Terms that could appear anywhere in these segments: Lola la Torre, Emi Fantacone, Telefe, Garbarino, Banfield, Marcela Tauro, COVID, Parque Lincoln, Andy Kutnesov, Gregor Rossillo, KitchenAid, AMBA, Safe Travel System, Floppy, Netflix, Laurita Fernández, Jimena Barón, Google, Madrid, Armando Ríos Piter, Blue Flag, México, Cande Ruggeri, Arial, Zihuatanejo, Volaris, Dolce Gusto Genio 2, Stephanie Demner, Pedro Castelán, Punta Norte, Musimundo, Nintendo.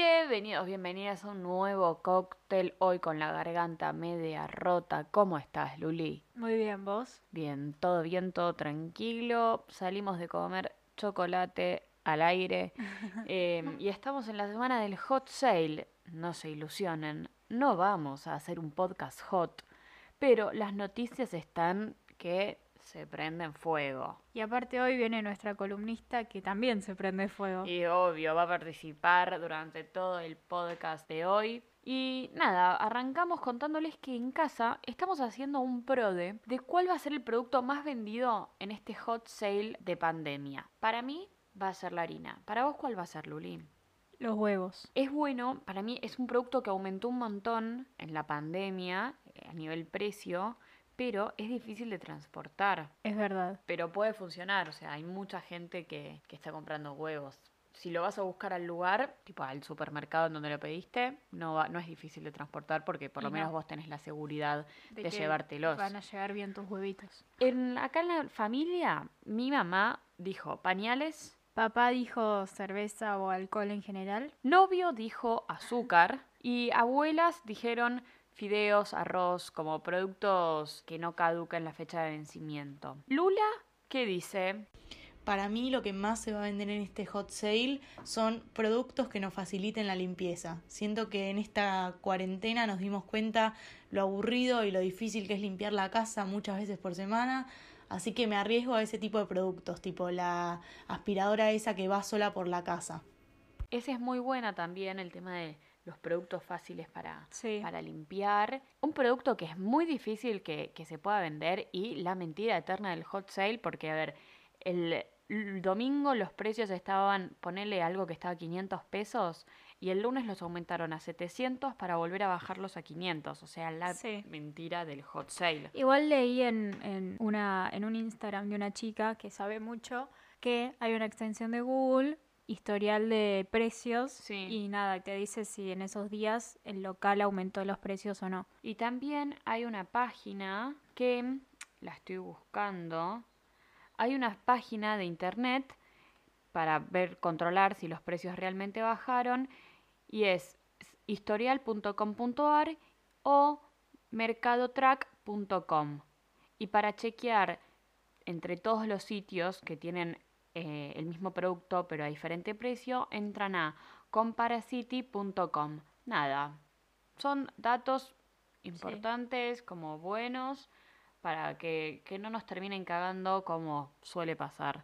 Bienvenidos, bienvenidas a un nuevo cóctel, hoy con la garganta media rota. ¿Cómo estás, Luli? Muy bien, ¿vos? Bien, todo tranquilo. Salimos de comer chocolate al aire y estamos en la semana del hot sale. No se ilusionen, no vamos a hacer un podcast hot, pero las noticias están que se prenden fuego. Y aparte hoy viene nuestra columnista que también se prende fuego. Y obvio, va a participar durante todo el podcast de hoy. Y nada, arrancamos contándoles que en casa estamos haciendo un prode de cuál va a ser el producto más vendido en este hot sale de pandemia. Para mí va a ser la harina. Para vos, ¿cuál va a ser, Luli? Los huevos. Es bueno, para mí es un producto que aumentó un montón en la pandemia a nivel precio, pero es difícil de transportar. Es verdad. Pero puede funcionar, o sea, hay mucha gente que está comprando huevos. Si lo vas a buscar al lugar, tipo al supermercado en donde lo pediste, no es difícil de transportar porque por lo menos vos tenés la seguridad de llevártelos. Van a llegar bien tus huevitos. Acá en la familia, mi mamá dijo pañales. Papá dijo cerveza o alcohol en general. Novio dijo azúcar. Y abuelas dijeron fideos, arroz, como productos que no caducan la fecha de vencimiento. Lula, ¿qué dice? Para mí lo que más se va a vender en este hot sale son productos que nos faciliten la limpieza. Siento que en esta cuarentena nos dimos cuenta lo aburrido y lo difícil que es limpiar la casa muchas veces por semana. Así que me arriesgo a ese tipo de productos, tipo la aspiradora esa que va sola por la casa. Esa es muy buena también, el tema de los productos fáciles para limpiar. Un producto que es muy difícil que se pueda vender y la mentira eterna del hot sale, porque, a ver, el domingo los precios estaban, ponele algo que estaba a 500 pesos, y el lunes los aumentaron a 700 para volver a bajarlos a 500. O sea, mentira del hot sale. Igual leí en un Instagram de una chica que sabe mucho que hay una extensión de Google, historial de precios, y nada, te dice si en esos días el local aumentó los precios o no. Y también hay una página que, la estoy buscando, hay una página de internet para controlar si los precios realmente bajaron, y es historial.com.ar o mercadotrack.com. Y para chequear entre todos los sitios que tienen el mismo producto pero a diferente precio, entran a comparacity.com. Nada, son datos importantes, como buenos, para que no nos terminen cagando como suele pasar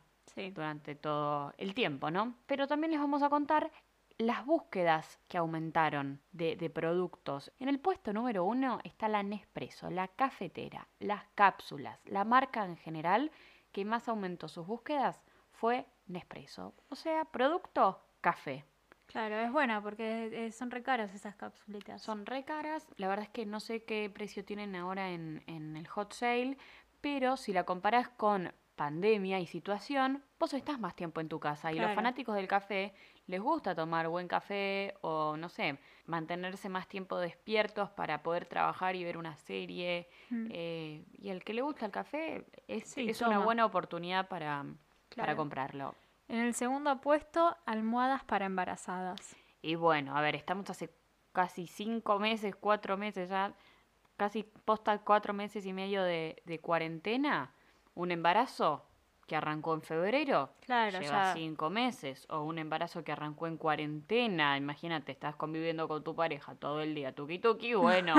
durante todo el tiempo, ¿no? Pero también les vamos a contar las búsquedas que aumentaron de productos. En el puesto número 1 está la Nespresso, la cafetera, las cápsulas. La marca en general que más aumentó sus búsquedas fue Nespresso, o sea, producto café. Claro, es buena porque son re caras esas capsulitas. Son re caras, la verdad es que no sé qué precio tienen ahora en el hot sale, pero si la comparás con pandemia y situación, vos estás más tiempo en tu casa y los fanáticos del café les gusta tomar buen café o, no sé, mantenerse más tiempo despiertos para poder trabajar y ver una serie. Y al que le gusta el café es una buena oportunidad para comprarlo. En el segundo puesto, almohadas para embarazadas. Y bueno, a ver, estamos hace casi 4 meses ya, casi posta 4 meses y medio de cuarentena. Un embarazo que arrancó en febrero lleva 5 meses. O un embarazo que arrancó en cuarentena. Imagínate, estás conviviendo con tu pareja todo el día, tuki tuki, bueno,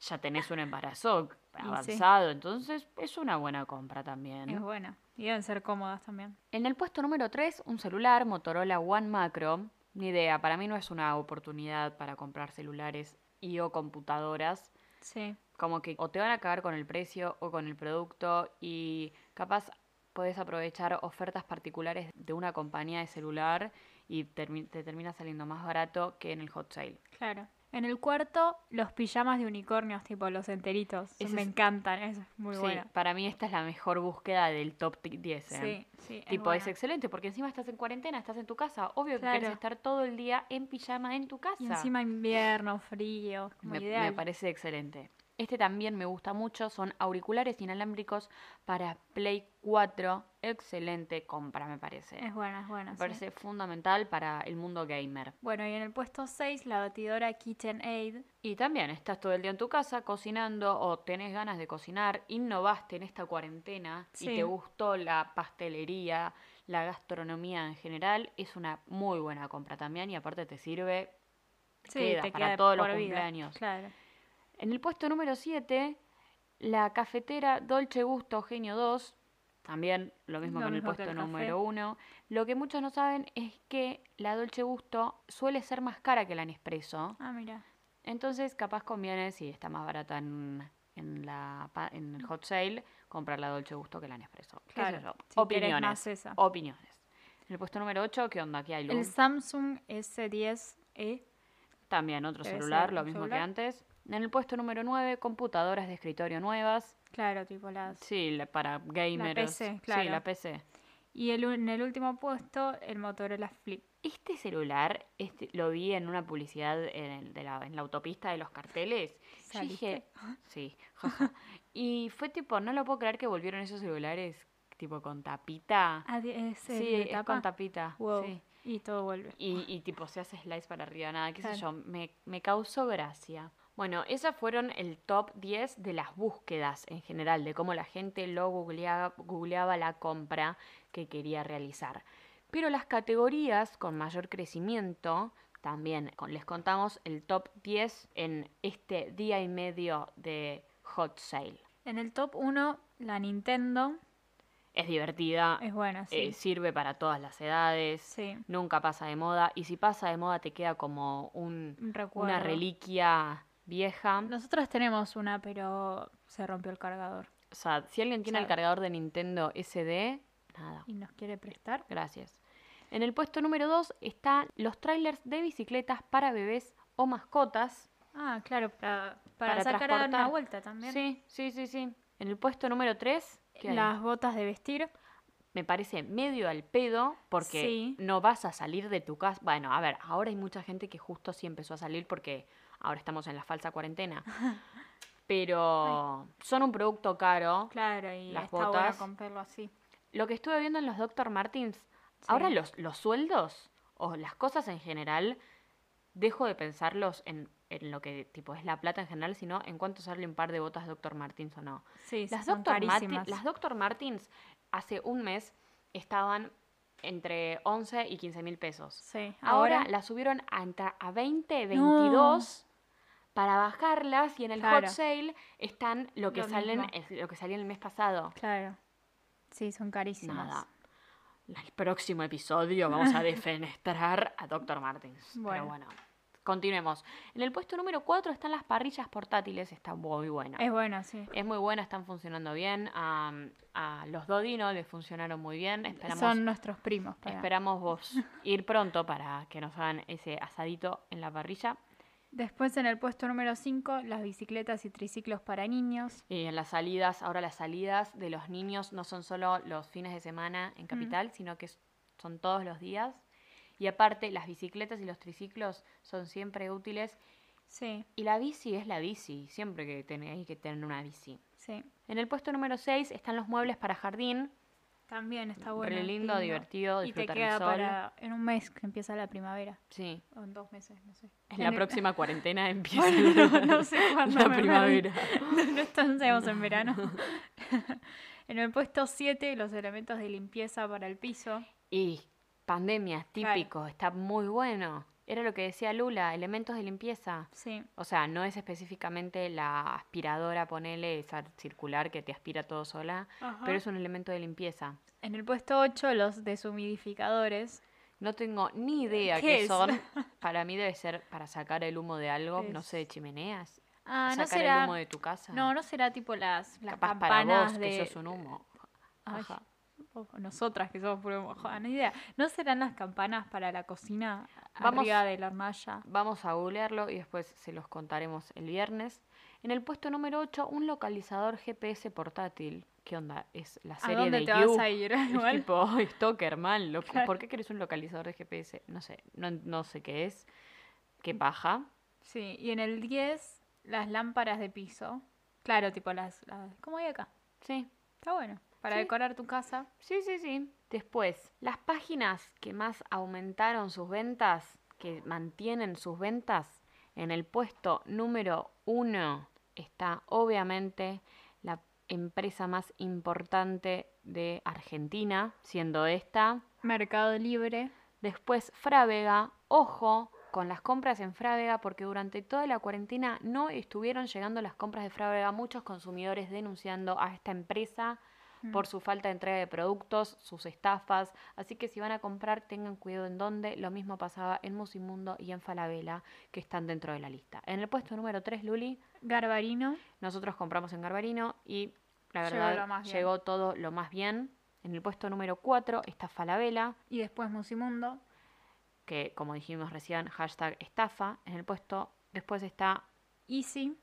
ya tenés un embarazo avanzado. Entonces es una buena compra también. Es buena. Y deben ser cómodas también. En el puesto número 3, un celular Motorola One Macro. Ni idea, para mí no es una oportunidad para comprar celulares y o computadoras. Sí. Como que o te van a cagar con el precio o con el producto, y capaz podés aprovechar ofertas particulares de una compañía de celular y te termina saliendo más barato que en el hot sale. Claro. En el cuarto, los pijamas de unicornios, tipo los enteritos. Me encantan, es muy buena. Para mí esta es la mejor búsqueda del top 10. Sí, tipo, es excelente, porque encima estás en cuarentena, estás en tu casa. Obvio que querés estar todo el día en pijama en tu casa. Y encima invierno, frío, como ideal. Me parece excelente. Este también me gusta mucho, son auriculares inalámbricos para Play 4. Excelente compra, me parece. Es buena, es buena. Me parece fundamental para el mundo gamer. Bueno, y en el puesto 6, la batidora KitchenAid. Y también estás todo el día en tu casa cocinando o tenés ganas de cocinar, innovaste en esta cuarentena y te gustó la pastelería, la gastronomía en general. Es una muy buena compra también y aparte te sirve, te queda para todos los cumpleaños. Claro. En el puesto número 7, la cafetera Dolce Gusto Genio 2, también lo mismo que en el puesto número 1. Lo que muchos no saben es que la Dolce Gusto suele ser más cara que la Nespresso. Ah, mira. Entonces, capaz conviene, si está más barata en el hot sale, comprar la Dolce Gusto que la Nespresso. Claro. ¿Qué sé yo? Si opiniones. Más esa. Opiniones. En el puesto número 8, ¿qué onda? ¿Qué hay, Lu? El Samsung S10e. También otro celular, lo mismo que antes. En el puesto número 9, computadoras de escritorio nuevas. Claro, tipo las... Sí, para gamers. La PC, claro. Sí, la PC. Y en el último puesto, el Motorola Flip. Este celular lo vi en una publicidad en la autopista de los carteles. Yo dije, sí. Y fue tipo, no lo puedo creer que volvieron esos celulares tipo con tapita. Ah, es con tapita. Wow. Sí. Y todo vuelve. Y tipo, se hace slice para arriba, nada, qué sé yo. Me causó gracia. Bueno, esas fueron el top 10 de las búsquedas en general, de cómo la gente lo googleaba la compra que quería realizar. Pero las categorías con mayor crecimiento, también les contamos el top 10 en este día y medio de Hot Sale. En el top 1, la Nintendo. Es divertida. Es buena, sí. Sirve para todas las edades. Sí. Nunca pasa de moda. Y si pasa de moda te queda como una reliquia vieja. Nosotros tenemos una, pero se rompió el cargador. O sea, si alguien tiene el cargador de Nintendo SD, nada. ¿Y nos quiere prestar? Gracias. En el puesto número 2 están los trailers de bicicletas para bebés o mascotas. Ah, claro, para sacar a dar una vuelta también. Sí. En el puesto número 3... Las botas de vestir. Me parece medio al pedo porque no vas a salir de tu casa. Bueno, a ver, ahora hay mucha gente que justo sí empezó a salir porque ahora estamos en la falsa cuarentena. Pero son un producto caro. Claro, y las botas. Está bueno comprarlo así. Lo que estuve viendo en los Dr. Martins, ahora los sueldos o las cosas en general, dejo de pensarlos en lo que tipo es la plata en general, sino en cuánto sale un par de botas Dr. Martins o no. Sí, son carísimas. Las Dr. Martins hace un mes estaban entre 11 y 15 mil pesos. Sí. Ahora las subieron a 20, 22 para bajarlas y en el hot sale están lo que salían el mes pasado. Claro. Sí, son carísimas. Nada. El próximo episodio vamos a defenestrar a Dr. Martins. Bueno. Pero bueno, continuemos. En el puesto número 4 están las parrillas portátiles. Está muy buena. Es buena, sí. Es muy buena, están funcionando bien. A los Dodino les funcionaron muy bien. Son nuestros primos. Esperamos vos ir pronto para que nos hagan ese asadito en la parrilla. Después en el puesto número 5, las bicicletas y triciclos para niños. Y en las salidas, ahora las salidas de los niños no son solo los fines de semana en Capital, sino que son todos los días. Y aparte, las bicicletas y los triciclos son siempre útiles. Sí. Y la bici es la bici, siempre que hay que tener una bici. Sí. En el puesto número 6 están los muebles para jardín. También está bueno. Pero lindo, divertido, disfrutar el sol. Y te queda en un mes que empieza la primavera. Sí. O en 2 meses, no sé. En la próxima cuarentena empieza no sé cuándo la primavera. No estamos en verano. En el puesto 7, los elementos de limpieza para el piso. Y pandemia, típico, está muy bueno. Era lo que decía Lula, elementos de limpieza. Sí. O sea, no es específicamente la aspiradora, ponele, esa circular que te aspira todo sola, pero es un elemento de limpieza. En el puesto 8, los deshumidificadores. No tengo ni idea qué son. Para mí debe ser para sacar el humo de algo, no sé, de chimeneas. Ah, ¿no será el humo de tu casa? No, no será tipo las capaz campanas para vos, que sos un humo. Ajá. Nosotras que somos puro mojada, no idea. ¿No serán las campanas para la cocina arriba de la armalla? Vamos a googlearlo y después se los contaremos el viernes. En el puesto número 8, un localizador GPS portátil. ¿Qué onda? Es la serie de You. ¿A dónde te vas a ir? Es tipo stalker, mal. Claro. ¿Por qué querés un localizador de GPS? No sé, no sé qué es. Qué paja. Sí, y en el 10, las lámparas de piso. Claro, tipo las ¿cómo hay acá? Sí. Está bueno. Para decorar tu casa. Sí, sí, sí. Después, las páginas que más aumentaron sus ventas, que mantienen sus ventas, en el puesto número 1 está obviamente la empresa más importante de Argentina, siendo esta Mercado Libre. Después Frávega, ojo con las compras en Frávega porque durante toda la cuarentena no estuvieron llegando las compras de Frávega, muchos consumidores denunciando a esta empresa por su falta de entrega de productos, sus estafas, así que si van a comprar tengan cuidado en dónde. Lo mismo pasaba en Musimundo y en Falabella, que están dentro de la lista. En el puesto número 3, Luli, Garbarino. Nosotros compramos en Garbarino y la verdad llegó todo lo más bien. En el puesto número 4 está Falabella. Y después Musimundo, que como dijimos recién, hashtag estafa. En el puesto después está Easy.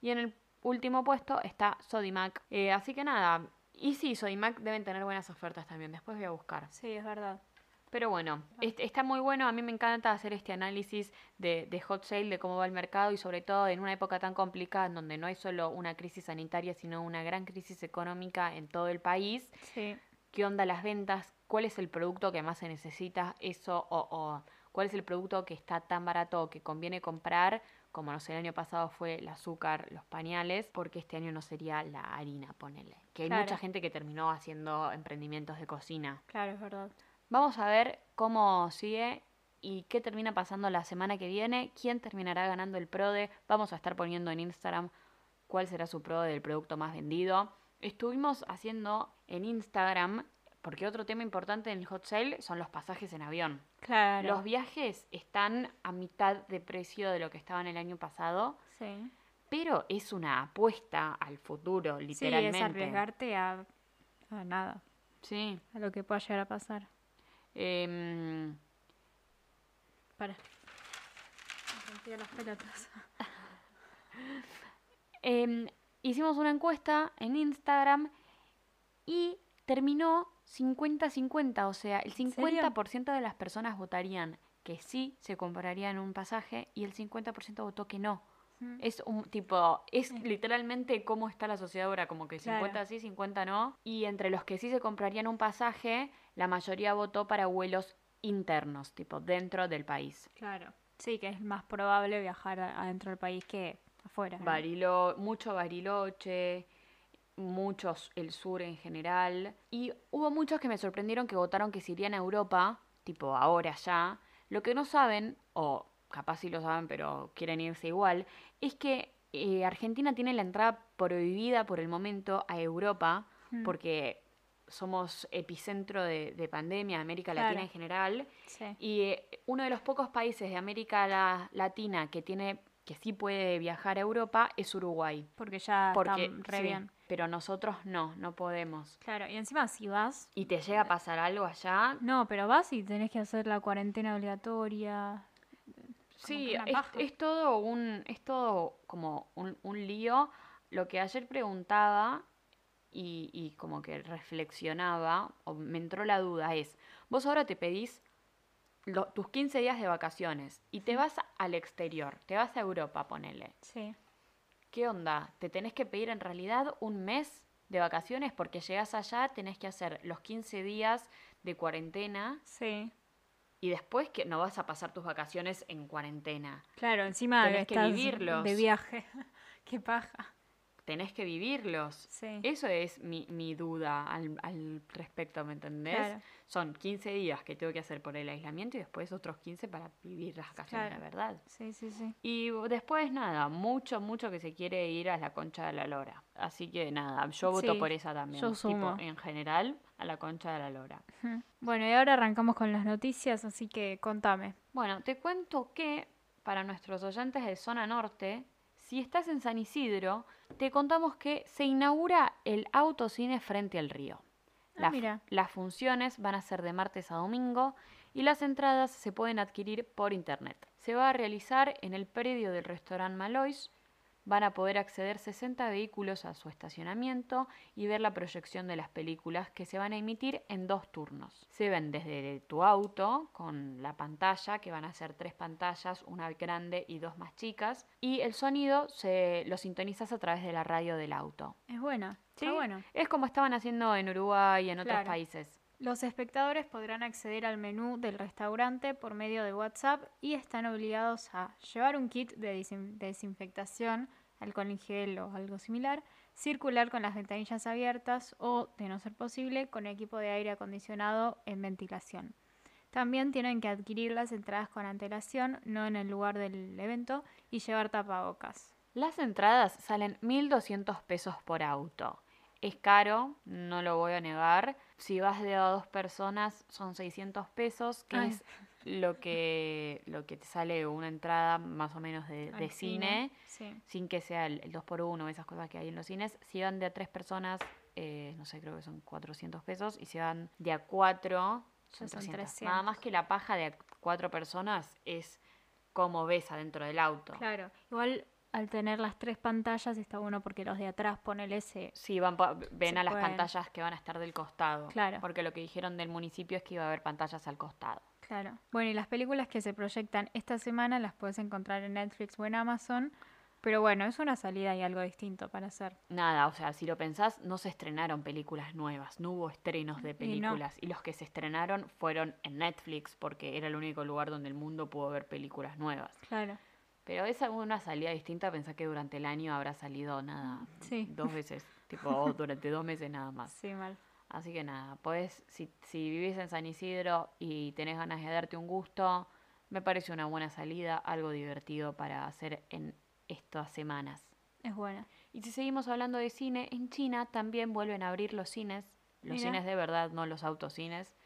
Y en el último puesto está Sodimac. Así que nada, Easy y Sodimac deben tener buenas ofertas también. Después voy a buscar. Sí, es verdad. Pero bueno, está muy bueno. A mí me encanta hacer este análisis de hot sale, de cómo va el mercado y sobre todo en una época tan complicada en donde no hay solo una crisis sanitaria, sino una gran crisis económica en todo el país. Sí. ¿Qué onda las ventas? ¿Cuál es el producto que más se necesita? Eso o ¿cuál es el producto que está tan barato o que conviene comprar? Como no sé, el año pasado fue el azúcar, los pañales, porque este año no sería la harina, ponele. Que hay mucha gente que terminó haciendo emprendimientos de cocina. Claro, es verdad. Vamos a ver cómo sigue y qué termina pasando la semana que viene. ¿Quién terminará ganando el PRODE? Vamos a estar poniendo en Instagram cuál será su PRODE del producto más vendido. Estuvimos haciendo en Instagram, porque otro tema importante en el hot sale son los pasajes en avión. Claro. Los viajes están a mitad de precio de lo que estaban el año pasado. Sí. Pero es una apuesta al futuro, literalmente. Sí, es arriesgarte a nada. Sí. A lo que pueda llegar a pasar. Para. Me rompí las pelotas. Hicimos una encuesta en Instagram y terminó 50-50, o sea, el 50% de las personas votarían que sí se comprarían un pasaje y el 50% votó que no. Es un tipo, es literalmente cómo está la sociedad ahora, como que 50 claro. Sí, 50 no. Y entre los que sí se comprarían un pasaje, la mayoría votó para vuelos internos, tipo dentro del país. Claro, sí, que es más probable viajar adentro del país que afuera, ¿no? Mucho Bariloche, muchos el sur en general. Y hubo muchos que me sorprendieron que votaron que se irían a Europa, tipo ahora ya. Lo que no saben, o capaz sí lo saben, pero quieren irse igual, es que Argentina tiene la entrada prohibida por el momento a Europa, porque somos epicentro de pandemia, América Latina en general. Sí. Y uno de los pocos países de América Latina que sí puede viajar a Europa es Uruguay. Porque ya están re bien. Pero nosotros no podemos. Claro, y encima si vas... ¿Y te llega a pasar algo allá? No, pero vas y tenés que hacer la cuarentena obligatoria. Sí, es todo como un lío. Lo que ayer preguntaba y como que reflexionaba, o me entró la duda, es... Vos ahora te pedís tus 15 días de vacaciones y te vas al exterior, te vas a Europa, ponele. Sí. ¿Qué onda? Te tenés que pedir en realidad un mes de vacaciones porque llegás allá, tenés que hacer los 15 días de cuarentena. Sí. Y después que no vas a pasar tus vacaciones en cuarentena. Claro, encima tenés que vivirlos. De viaje. Qué paja. Tenés que vivirlos. Sí. Eso es mi duda al respecto, ¿me entendés? Claro. Son 15 días que tengo que hacer por el aislamiento y después otros 15 para vivir las vacaciones, claro. La verdad. Sí, sí, sí. Y después nada, mucho que se quiere ir a la Concha de la Lora. Así que nada, yo voto por esa también. Yo sumo. Tipo, en general, a la Concha de la Lora. Bueno, y ahora arrancamos con las noticias, así que contame. Bueno, te cuento que para nuestros oyentes de Zona Norte... Si estás en San Isidro, te contamos que se inaugura el autocine frente al río. Las funciones van a ser de martes a domingo y las entradas se pueden adquirir por internet. Se va a realizar en el predio del restaurante Malois, van a poder acceder 60 vehículos a su estacionamiento y ver la proyección de las películas que se van a emitir en 2 turnos. Se ven desde tu auto con la pantalla, que van a ser 3 pantallas, una grande y 2 más chicas, y el sonido se lo sintonizas a través de la radio del auto. Es bueno, ¿sí? Está bueno. Es como estaban haciendo en Uruguay y en otros países. Los espectadores podrán acceder al menú del restaurante por medio de WhatsApp y están obligados a llevar un kit de desinfectación, alcohol en gel o algo similar, circular con las ventanillas abiertas o, de no ser posible, con equipo de aire acondicionado en ventilación. También tienen que adquirir las entradas con antelación, no en el lugar del evento, y llevar tapabocas. Las entradas salen 1.200 pesos por auto. Es caro, no lo voy a negar. Si vas de a 2 personas son 600 pesos, que es lo que te sale una entrada más o menos de cine, sí. Sin que sea el 2x1, esas cosas que hay en los cines. Si van de a 3 personas, no sé, creo que son 400 pesos. Y si van de a 4, son 300. Nada más que la paja de a 4 personas es como ves adentro del auto. Claro, igual... Al tener las 3 pantallas está bueno porque los de atrás, ponele ese... Sí, ven a las pantallas que van a estar del costado. Claro. Porque lo que dijeron del municipio es que iba a haber pantallas al costado. Claro. Bueno, y las películas que se proyectan esta semana las puedes encontrar en Netflix o en Amazon. Pero bueno, es una salida y algo distinto para hacer. Nada, o sea, si lo pensás, no se estrenaron películas nuevas. No hubo estrenos de películas. Y los que se estrenaron fueron en Netflix porque era el único lugar donde el mundo pudo ver películas nuevas. Claro. Pero es una salida distinta, pensá que durante el año habrá salido nada, sí. 2 veces, tipo durante 2 meses nada más. Sí, mal. Así que nada, podés, si vivís en San Isidro y tenés ganas de darte un gusto, me parece una buena salida, algo divertido para hacer en estas semanas. Es buena. Y si seguimos hablando de cine, en China también vuelven a abrir los cines de verdad, no los autocines.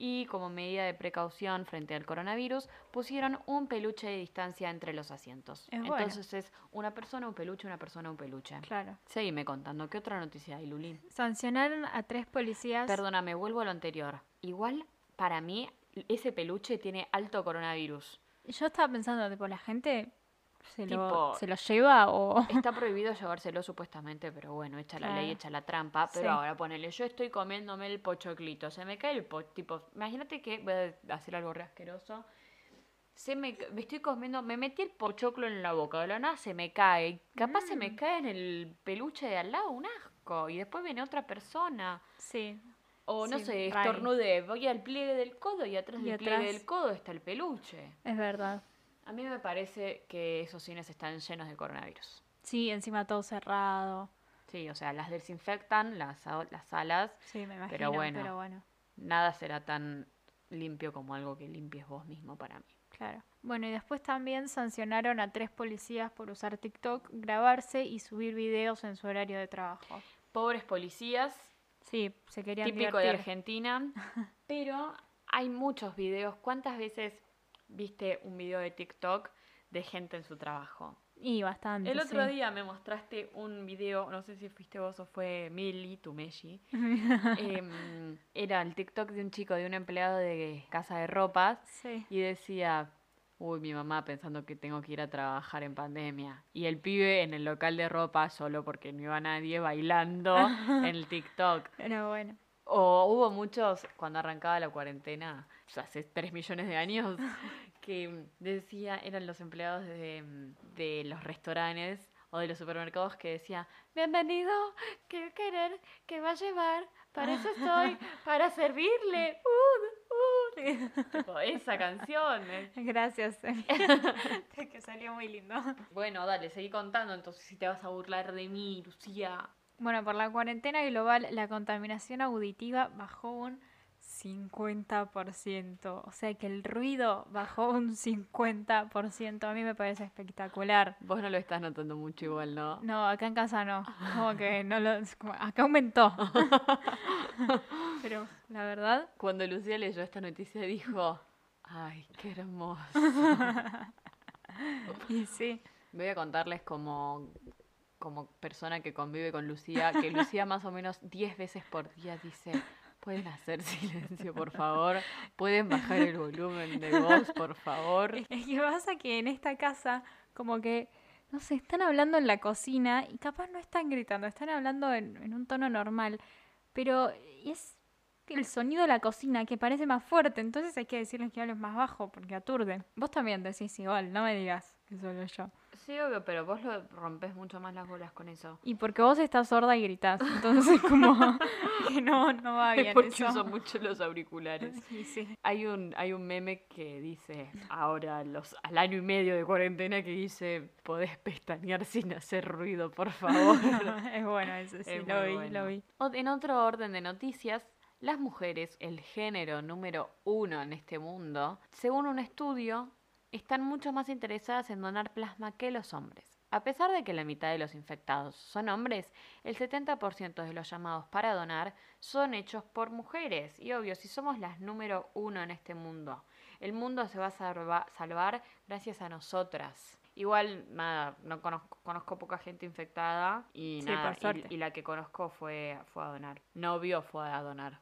Y como medida de precaución frente al coronavirus, pusieron un peluche de distancia entre los asientos. Es bueno. Entonces es una persona, un peluche, una persona, un peluche. Claro. Seguime contando. ¿Qué otra noticia hay, Lulín? Sancionaron a 3 policías... Perdóname, vuelvo a lo anterior. Igual, para mí, ese peluche tiene alto coronavirus. Yo estaba pensando, tipo, la gente... ¿Se lo lleva o...? Está prohibido llevárselo supuestamente, pero bueno, echa la ley, echa la trampa. Pero ahora ponele, yo estoy comiéndome el pochoclito, se me cae el tipo, imagínate que voy a hacer algo re asqueroso. Me estoy comiendo, me metí el pochoclo en la boca, de la nada se me cae. Capaz se me cae en el peluche de al lado, un asco. Y después viene otra persona. Sí. O no sé, estornudé, voy al pliegue del codo y atrás del pliegue del codo está el peluche. Es verdad. A mí me parece que esos cines están llenos de coronavirus. Sí, encima todo cerrado. Sí, o sea, las desinfectan, las salas. Sí, me imagino, pero bueno. Nada será tan limpio como algo que limpies vos mismo para mí. Claro. Bueno, y después también sancionaron a 3 policías por usar TikTok, grabarse y subir videos en su horario de trabajo. Pobres policías. Sí, se querían divertir. Típico de Argentina. Pero hay muchos videos. ¿Cuántas veces... viste un video de TikTok de gente en su trabajo? Y bastante. El otro día me mostraste un video, no sé si fuiste vos o fue Mili, tu Meji. Era el TikTok de un chico, de un empleado de casa de ropas. Sí. Y decía, uy, mi mamá pensando que tengo que ir a trabajar en pandemia. Y el pibe en el local de ropa, solo porque no iba nadie, bailando en el TikTok. Pero bueno. O hubo muchos, cuando arrancaba la cuarentena, o sea, hace 3 millones de años, que decía, eran los empleados de los restaurantes o de los supermercados que decía, bienvenido, ¿qué querer? ¿Qué va a llevar? Para eso estoy, para servirle. Tipo, esa canción. Gracias. Es que salió muy lindo. Bueno, dale, seguí contando, entonces si te vas a burlar de mí, Lucía. Bueno, por la cuarentena global, la contaminación auditiva bajó un 50%. O sea que el ruido bajó un 50%. A mí me parece espectacular. Vos no lo estás notando mucho igual, ¿no? No, acá en casa no. Como que no lo... Acá aumentó. Pero, la verdad... Cuando Lucía leyó esta noticia dijo... ¡Ay, qué hermoso! Y sí. Voy a contarles como persona que convive con Lucía, que Lucía más o menos 10 veces por día dice, ¿pueden hacer silencio, por favor? ¿Pueden bajar el volumen de voz, por favor? Es que pasa que en esta casa, como que no sé, están hablando en la cocina y capaz no están gritando, están hablando en un tono normal, pero es el sonido de la cocina que parece más fuerte, entonces hay que decirles que hablen más bajo porque aturde. Vos también decís igual, no me digas que solo yo. Sí, obvio, pero vos lo rompés mucho más las bolas con eso. Y porque vos estás sorda y gritás, entonces como que no va bien. Es porque eso. Uso mucho los auriculares. Sí, sí. Hay un meme que dice, ahora al año y medio de cuarentena, que dice, podés pestañear sin hacer ruido, por favor. Es bueno eso, sí, es lo vi. En otro orden de noticias, las mujeres, el género número 1 en este mundo, según un estudio, están mucho más interesadas en donar plasma que los hombres. A pesar de que la mitad de los infectados son hombres, el 70% de los llamados para donar son hechos por mujeres. Y obvio, si somos las número 1 en este mundo, el mundo se va a salvar gracias a nosotras. Igual, nada, no conozco poca gente infectada y, sí, nada, y la que conozco fue a donar. Novio fue a donar.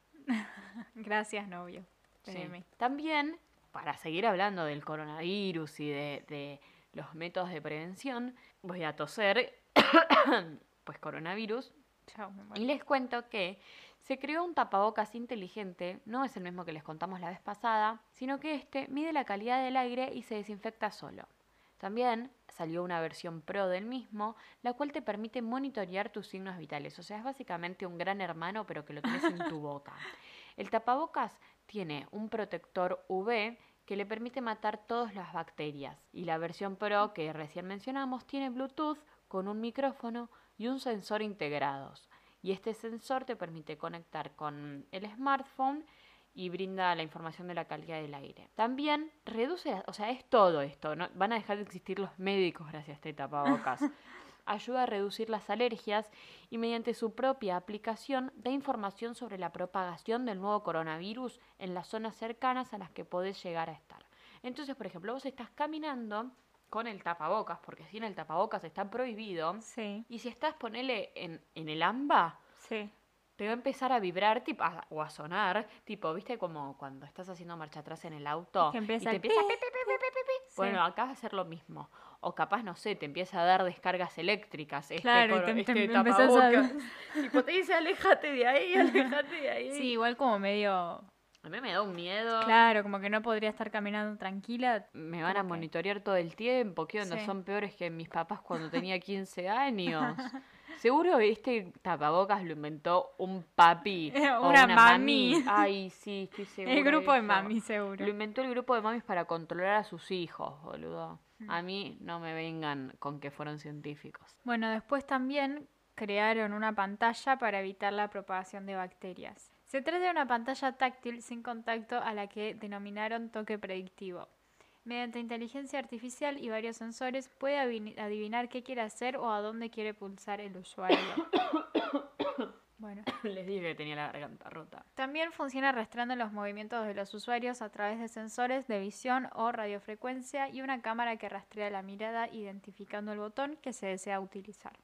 Gracias, novio. Sí. También, para seguir hablando del coronavirus y de los métodos de prevención, voy a toser, pues coronavirus. Chao, mi amor. Y les cuento que se creó un tapabocas inteligente, no es el mismo que les contamos la vez pasada, sino que este mide la calidad del aire y se desinfecta solo. También salió una versión pro del mismo, la cual te permite monitorear tus signos vitales. O sea, es básicamente un gran hermano, pero que lo tienes en tu boca. El tapabocas tiene un protector UV que le permite matar todas las bacterias. Y la versión pro que recién mencionamos tiene Bluetooth con un micrófono y un sensor integrados. Y este sensor te permite conectar con el smartphone y brinda la información de la calidad del aire. También reduce, o sea, es todo esto, ¿no? Van a dejar de existir los médicos gracias a este tapabocas. Ayuda a reducir las alergias y mediante su propia aplicación da información sobre la propagación del nuevo coronavirus en las zonas cercanas a las que podés llegar a estar. Entonces, por ejemplo, vos estás caminando con el tapabocas, porque sin el tapabocas está prohibido. Sí. Y si estás, ponele en el AMBA. Sí. Te va a empezar a vibrar o a sonar, tipo, ¿viste? Como cuando estás haciendo marcha atrás en el auto. Que empieza y te empieza sí. Bueno, acá va a ser lo mismo. O capaz, no sé, te empieza a dar descargas eléctricas. Claro, te empezás a ver. Tipo, te dice, aléjate de ahí. Sí, igual como medio... A mí me da un miedo. Claro, como que no podría estar caminando tranquila. Me van a monitorear todo el tiempo. ¿Qué onda? Sí. Son peores que mis papás cuando tenía 15 años. Seguro este tapabocas lo inventó un papi o una mami. Ay, sí, estoy segura. El grupo de mami, seguro. Lo inventó el grupo de mamis para controlar a sus hijos, boludo. A mí no me vengan con que fueron científicos. Bueno, después también crearon una pantalla para evitar la propagación de bacterias. Se trata de una pantalla táctil sin contacto a la que denominaron toque predictivo. Mediante inteligencia artificial y varios sensores puede adivinar qué quiere hacer o a dónde quiere pulsar el usuario. Bueno. Les dije que tenía la garganta rota. También funciona rastreando los movimientos de los usuarios a través de sensores de visión o radiofrecuencia y una cámara que rastrea la mirada identificando el botón que se desea utilizar.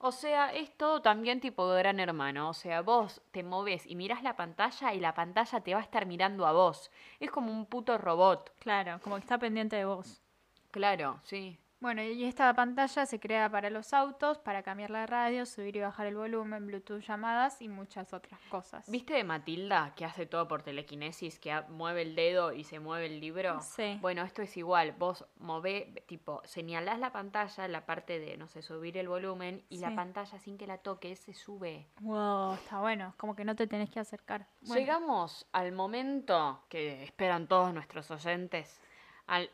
O sea, es todo también tipo gran hermano. O sea, vos te movés y mirás la pantalla y la pantalla te va a estar mirando a vos. Es como un puto robot. Claro, como que está pendiente de vos. Claro, sí. Bueno, y esta pantalla se crea para los autos, para cambiar la radio, subir y bajar el volumen, Bluetooth, llamadas y muchas otras cosas. ¿Viste de Matilda, que hace todo por telequinesis, que mueve el dedo y se mueve el libro? Sí. Bueno, esto es igual. Vos movés, tipo, señalás la pantalla, la parte de, no sé, subir el volumen, y sí, la pantalla, sin que la toques, se sube. Wow, está bueno. Como que no te tenés que acercar. Bueno. Llegamos al momento que esperan todos nuestros oyentes.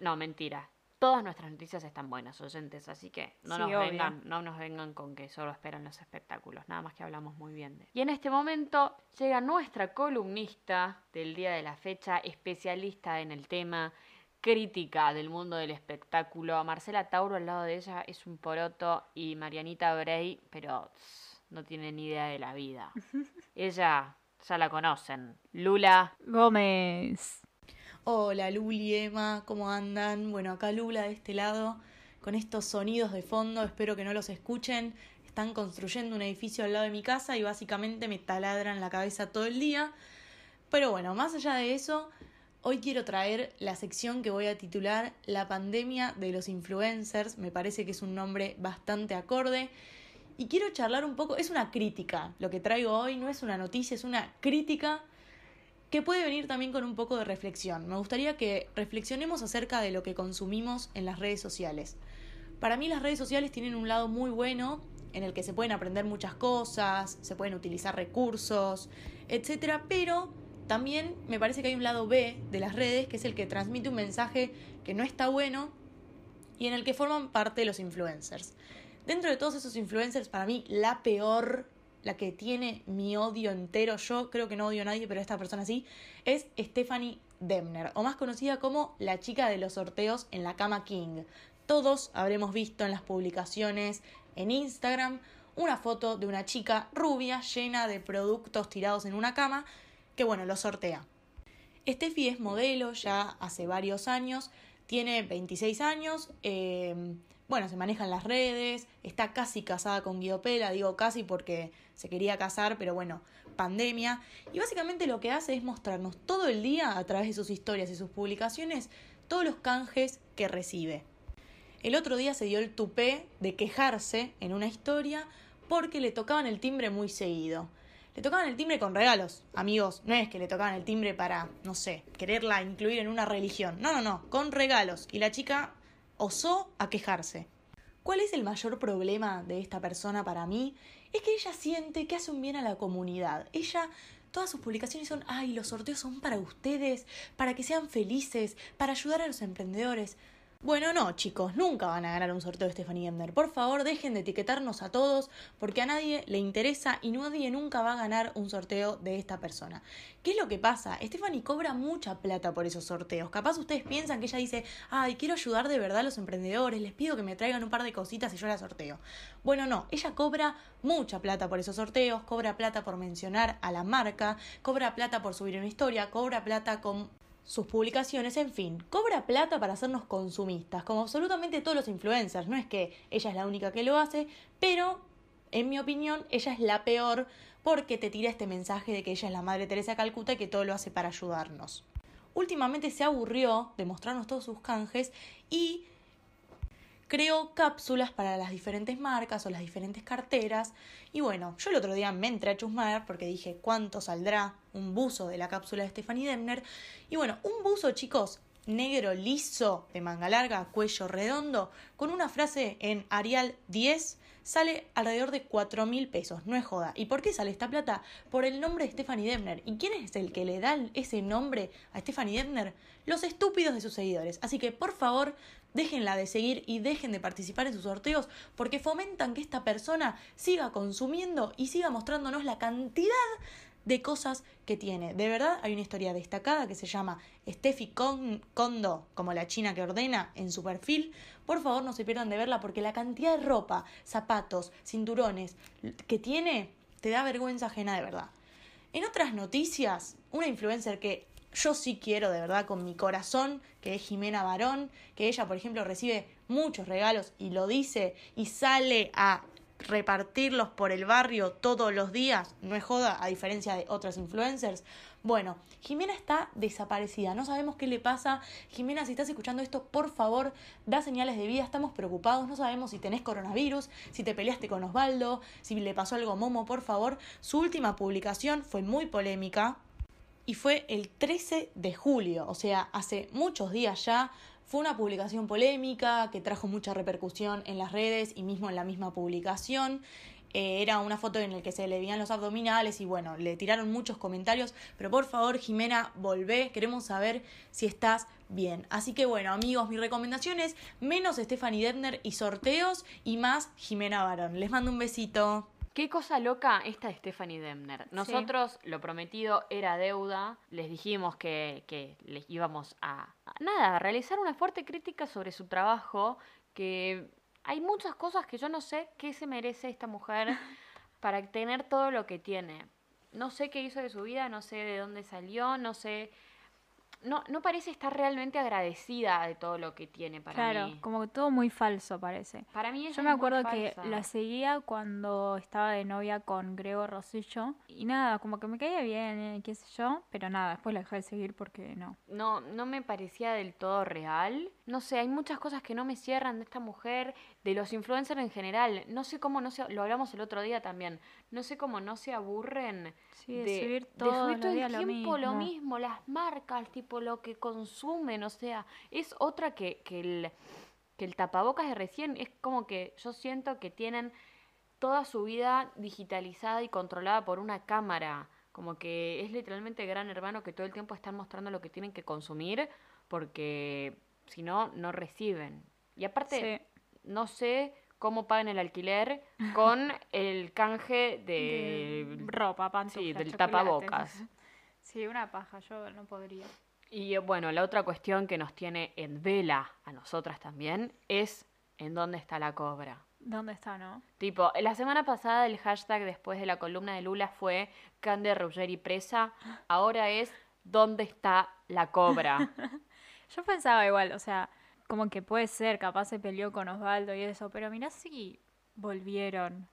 No, mentira. Todas nuestras noticias están buenas, oyentes, así que no nos vengan con que solo esperan los espectáculos, nada más que hablamos muy bien de eso. Y en este momento llega nuestra columnista del día de la fecha, especialista en el tema, crítica del mundo del espectáculo. Marcela Tauro, al lado de ella, es un poroto, y Marianita Bray, pero no tiene ni idea de la vida. Ella, ya la conocen, Lula Gómez. Hola Luli, Emma, ¿cómo andan? Bueno, acá Lula de este lado, con estos sonidos de fondo, espero que no los escuchen. Están construyendo un edificio al lado de mi casa y básicamente me taladran la cabeza todo el día. Pero bueno, más allá de eso, Hoy quiero traer la sección que voy a titular La pandemia de los influencers. Me parece que es un nombre bastante acorde. Y quiero charlar un poco, es una crítica. Lo que traigo hoy no es una noticia, es una crítica que puede venir también con un poco de reflexión. Me gustaría que reflexionemos acerca de lo que consumimos en las redes sociales. Para mí las redes sociales tienen un lado muy bueno en el que se pueden aprender muchas cosas, se pueden utilizar recursos, etc. Pero también me parece que hay un lado B de las redes, que es el que transmite un mensaje que no está bueno y en el que forman parte los influencers. Dentro de todos esos influencers, para mí, la peor, la que tiene mi odio entero, yo creo que no odio a nadie, pero esta persona sí, es Stephanie Demner, o más conocida como la chica de los sorteos en la cama King. Todos habremos visto en las publicaciones en Instagram una foto de una chica rubia llena de productos tirados en una cama, que bueno, lo sortea. Steffi es modelo ya hace varios años, tiene 26 años, bueno, se maneja en las redes, está casi casada con Guido Pela, digo casi porque se quería casar, pero bueno, pandemia. Y básicamente lo que hace es mostrarnos todo el día a través de sus historias y sus publicaciones todos los canjes que recibe. El otro día se dio el tupé de quejarse en una historia porque le tocaban el timbre muy seguido. Le tocaban el timbre con regalos, amigos. No es que le tocaban el timbre para, no sé, quererla incluir en una religión. No, con regalos. Y la chica osó a quejarse. ¿Cuál es el mayor problema de esta persona para mí? Es que ella siente que hace un bien a la comunidad. Ella, todas sus publicaciones son, ay, los sorteos son para ustedes, para que sean felices, para ayudar a los emprendedores. Bueno, no, chicos, nunca van a ganar un sorteo de Stephanie Demner. Por favor, dejen de etiquetarnos a todos porque a nadie le interesa y nadie nunca va a ganar un sorteo de esta persona. ¿Qué es lo que pasa? Stephanie cobra mucha plata por esos sorteos. Capaz ustedes piensan que ella dice, ay, quiero ayudar de verdad a los emprendedores, les pido que me traigan un par de cositas y yo las sorteo. Bueno, no, ella cobra mucha plata por esos sorteos, cobra plata por mencionar a la marca, cobra plata por subir una historia, cobra plata con sus publicaciones, en fin, cobra plata para hacernos consumistas, como absolutamente todos los influencers. No es que ella es la única que lo hace, pero, en mi opinión, ella es la peor porque te tira este mensaje de que ella es la Madre Teresa de Calcuta y que todo lo hace para ayudarnos. Últimamente se aburrió de mostrarnos todos sus canjes y creó cápsulas para las diferentes marcas o las diferentes carteras. Y bueno, yo el otro día me entré a chusmear porque dije, ¿cuánto saldrá un buzo de la cápsula de Stephanie Demner? Y bueno, un buzo, chicos, negro liso, de manga larga, cuello redondo, con una frase en Arial 10, sale alrededor de 4.000 pesos. No es joda. ¿Y por qué sale esta plata? Por el nombre de Stephanie Demner. ¿Y quién es el que le da ese nombre a Stephanie Demner? Los estúpidos de sus seguidores. Así que, por favor, déjenla de seguir y dejen de participar en sus sorteos porque fomentan que esta persona siga consumiendo y siga mostrándonos la cantidad de cosas que tiene. De verdad, hay una historia destacada que se llama Steffi Kondo, como la china que ordena, en su perfil. Por favor, no se pierdan de verla porque la cantidad de ropa, zapatos, cinturones que tiene te da vergüenza ajena de verdad. En otras noticias, una influencer que yo sí quiero de verdad con mi corazón, que es Jimena Barón, que ella, por ejemplo, recibe muchos regalos y lo dice y sale a repartirlos por el barrio todos los días. No es joda, a diferencia de otras influencers. Bueno, Jimena está desaparecida, no sabemos qué le pasa. Jimena, si estás escuchando esto, por favor, da señales de vida, estamos preocupados, no sabemos si tenés coronavirus, si te peleaste con Osvaldo, si le pasó algo a Momo, por favor. Su última publicación fue muy polémica. Y fue el 13 de julio, o sea, hace muchos días ya. Fue una publicación polémica que trajo mucha repercusión en las redes y mismo en la misma publicación. Era una foto en la que se le veían los abdominales y bueno, le tiraron muchos comentarios. Pero por favor, Jimena, volvé, queremos saber si estás bien. Así que bueno, amigos, mis recomendaciones, menos Stephanie Demner y sorteos y más Jimena Barón. Les mando un besito. Qué cosa loca esta de Stephanie Demner. Nosotros, sí, lo prometido era deuda. Les dijimos que les íbamos a realizar una fuerte crítica sobre su trabajo, que hay muchas cosas que yo no sé qué se merece esta mujer para tener todo lo que tiene. No sé qué hizo de su vida, no sé de dónde salió, no sé no parece estar realmente agradecida de todo lo que tiene para mí. Claro, como que todo muy falso parece. Para mí yo me acuerdo que la seguía cuando estaba de novia con Gregor Rossillo y nada, como que me caía bien, qué sé yo, pero nada, después la dejé de seguir porque no me parecía del todo real. No sé, hay muchas cosas que no me cierran de esta mujer, de los influencers en general. No sé cómo lo hablamos el otro día también. No sé cómo no se aburren de subir todo el tiempo lo mismo, las marcas, tipo lo que consumen, o sea, es otra que el tapabocas de recién. Es como que yo siento que tienen toda su vida digitalizada y controlada por una cámara, como que es literalmente Gran Hermano, que todo el tiempo están mostrando lo que tienen que consumir, porque si no, no reciben. Y aparte, no sé cómo pagan el alquiler con el canje de ropa, pantufla, del chocolate. Tapabocas. Sí, una paja, yo no podría. Y bueno, la otra cuestión que nos tiene en vela a nosotras también es en dónde está la cobra. ¿Dónde está, no? Tipo, la semana pasada el hashtag después de la columna de Lula fue Cande Ruggeri presa, ahora es ¿dónde está la cobra? Yo pensaba igual, o sea, como que puede ser, capaz se peleó con Osvaldo y eso, pero mirá si volvieron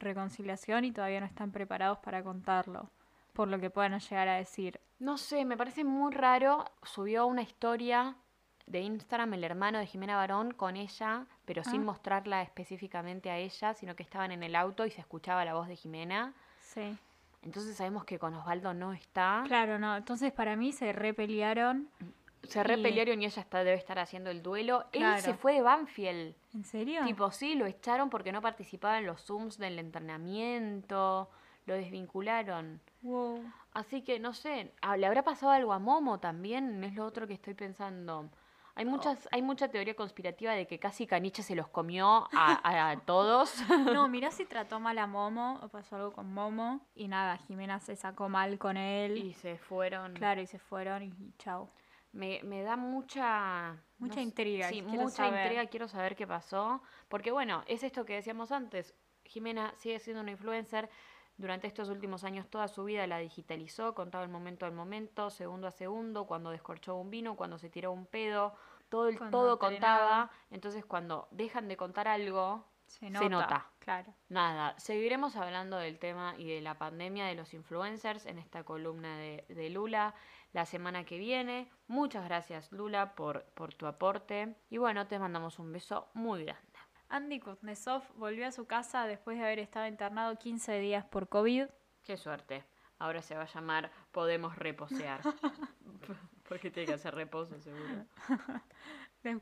reconciliación y todavía no están preparados para contarlo, por lo que puedan llegar a decir. No sé, me parece muy raro. Subió una historia de Instagram el hermano de Jimena Barón con ella, pero sin mostrarla específicamente a ella, sino que estaban en el auto y se escuchaba la voz de Jimena. Sí. Entonces sabemos que con Osvaldo no está. Claro, no. Entonces para mí se repelearon. Se repelearon y ella debe estar haciendo el duelo. Claro. Él se fue de Banfield. ¿En serio? Tipo, sí, lo echaron porque no participaba en los Zooms del entrenamiento. Lo desvincularon. Wow. Así que, no sé, ¿le habrá pasado algo a Momo también? Es lo otro que estoy pensando. Hay mucha teoría conspirativa de que casi Caniche se los comió a todos. No, mirá si trató mal a Momo, o pasó algo con Momo, y nada, Jimena se sacó mal con él. Y se fueron. Claro, y se fueron y chau. Me da mucha intriga. Sí, mucha intriga, quiero saber qué pasó. Porque bueno, es esto que decíamos antes, Jimena sigue siendo una influencer. Durante estos últimos años toda su vida la digitalizó, contaba el momento al momento, segundo a segundo, cuando descorchó un vino, cuando se tiró un pedo, todo contaba. Entonces cuando dejan de contar algo, se nota. Claro. Nada, seguiremos hablando del tema y de la pandemia de los influencers en esta columna de Lula la semana que viene. Muchas gracias, Lula, por tu aporte. Y bueno, te mandamos un beso muy grande. Andy Kutnesov volvió a su casa después de haber estado internado 15 días por COVID. ¡Qué suerte! Ahora se va a llamar Podemos Reposear. Porque tiene que hacer reposo, seguro.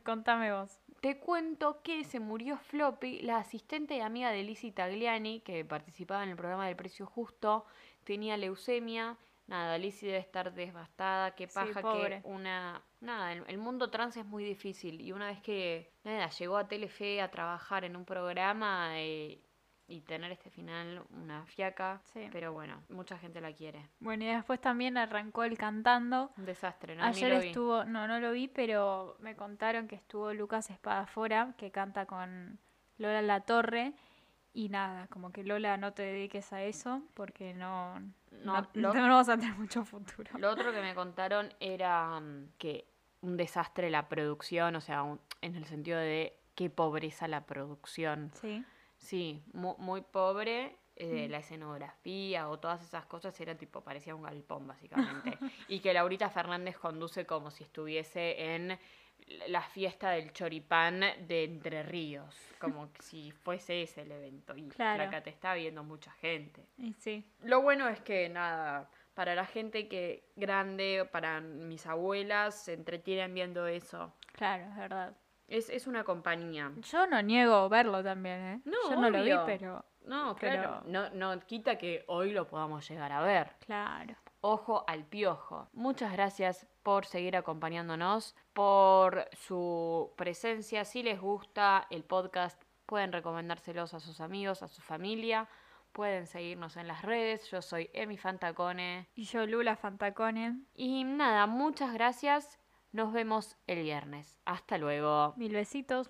Contame vos. Te cuento que se murió Floppy, la asistente y amiga de Lizzie Tagliani, que participaba en el programa del Precio Justo. Tenía leucemia. Nada, Lizzie debe estar devastada. Qué paja, pobre. Nada, el mundo trans es muy difícil. Y una vez que llegó a Telefe a trabajar en un programa y tener este final, una fiaca. Sí. Pero bueno, mucha gente la quiere. Bueno, y después también arrancó el Cantando. Un desastre, ¿no? Ayer estuvo, no lo vi, pero me contaron que estuvo Lucas Espadafora, que canta con Lola la Torre. Y nada, como que Lola, no te dediques a eso porque no vas a tener mucho futuro. Lo otro que me contaron era que un desastre la producción, o sea, en el sentido de qué pobreza la producción. Sí. Sí, muy, muy pobre. La escenografía o todas esas cosas era tipo, parecía un galpón básicamente. Y que Laurita Fernández conduce como si estuviese en la fiesta del choripán de Entre Ríos, como si fuese ese el evento. Y claro, te está viendo mucha gente. Y sí. Lo bueno es que nada, para la gente que grande, para mis abuelas, se entretienen viendo eso. Claro, es verdad. Es una compañía. Yo no niego verlo también, ¿eh? No, yo no obvio. Lo vi, pero... No, claro. Pero... No quita que hoy lo podamos llegar a ver. Claro. Ojo al piojo. Muchas gracias por seguir acompañándonos, por su presencia. Si les gusta el podcast, pueden recomendárselos a sus amigos, a su familia. Pueden seguirnos en las redes. Yo soy Emi Fantacone. Y yo, Lula Fantacone. Y nada, muchas gracias. Nos vemos el viernes. Hasta luego. Mil besitos.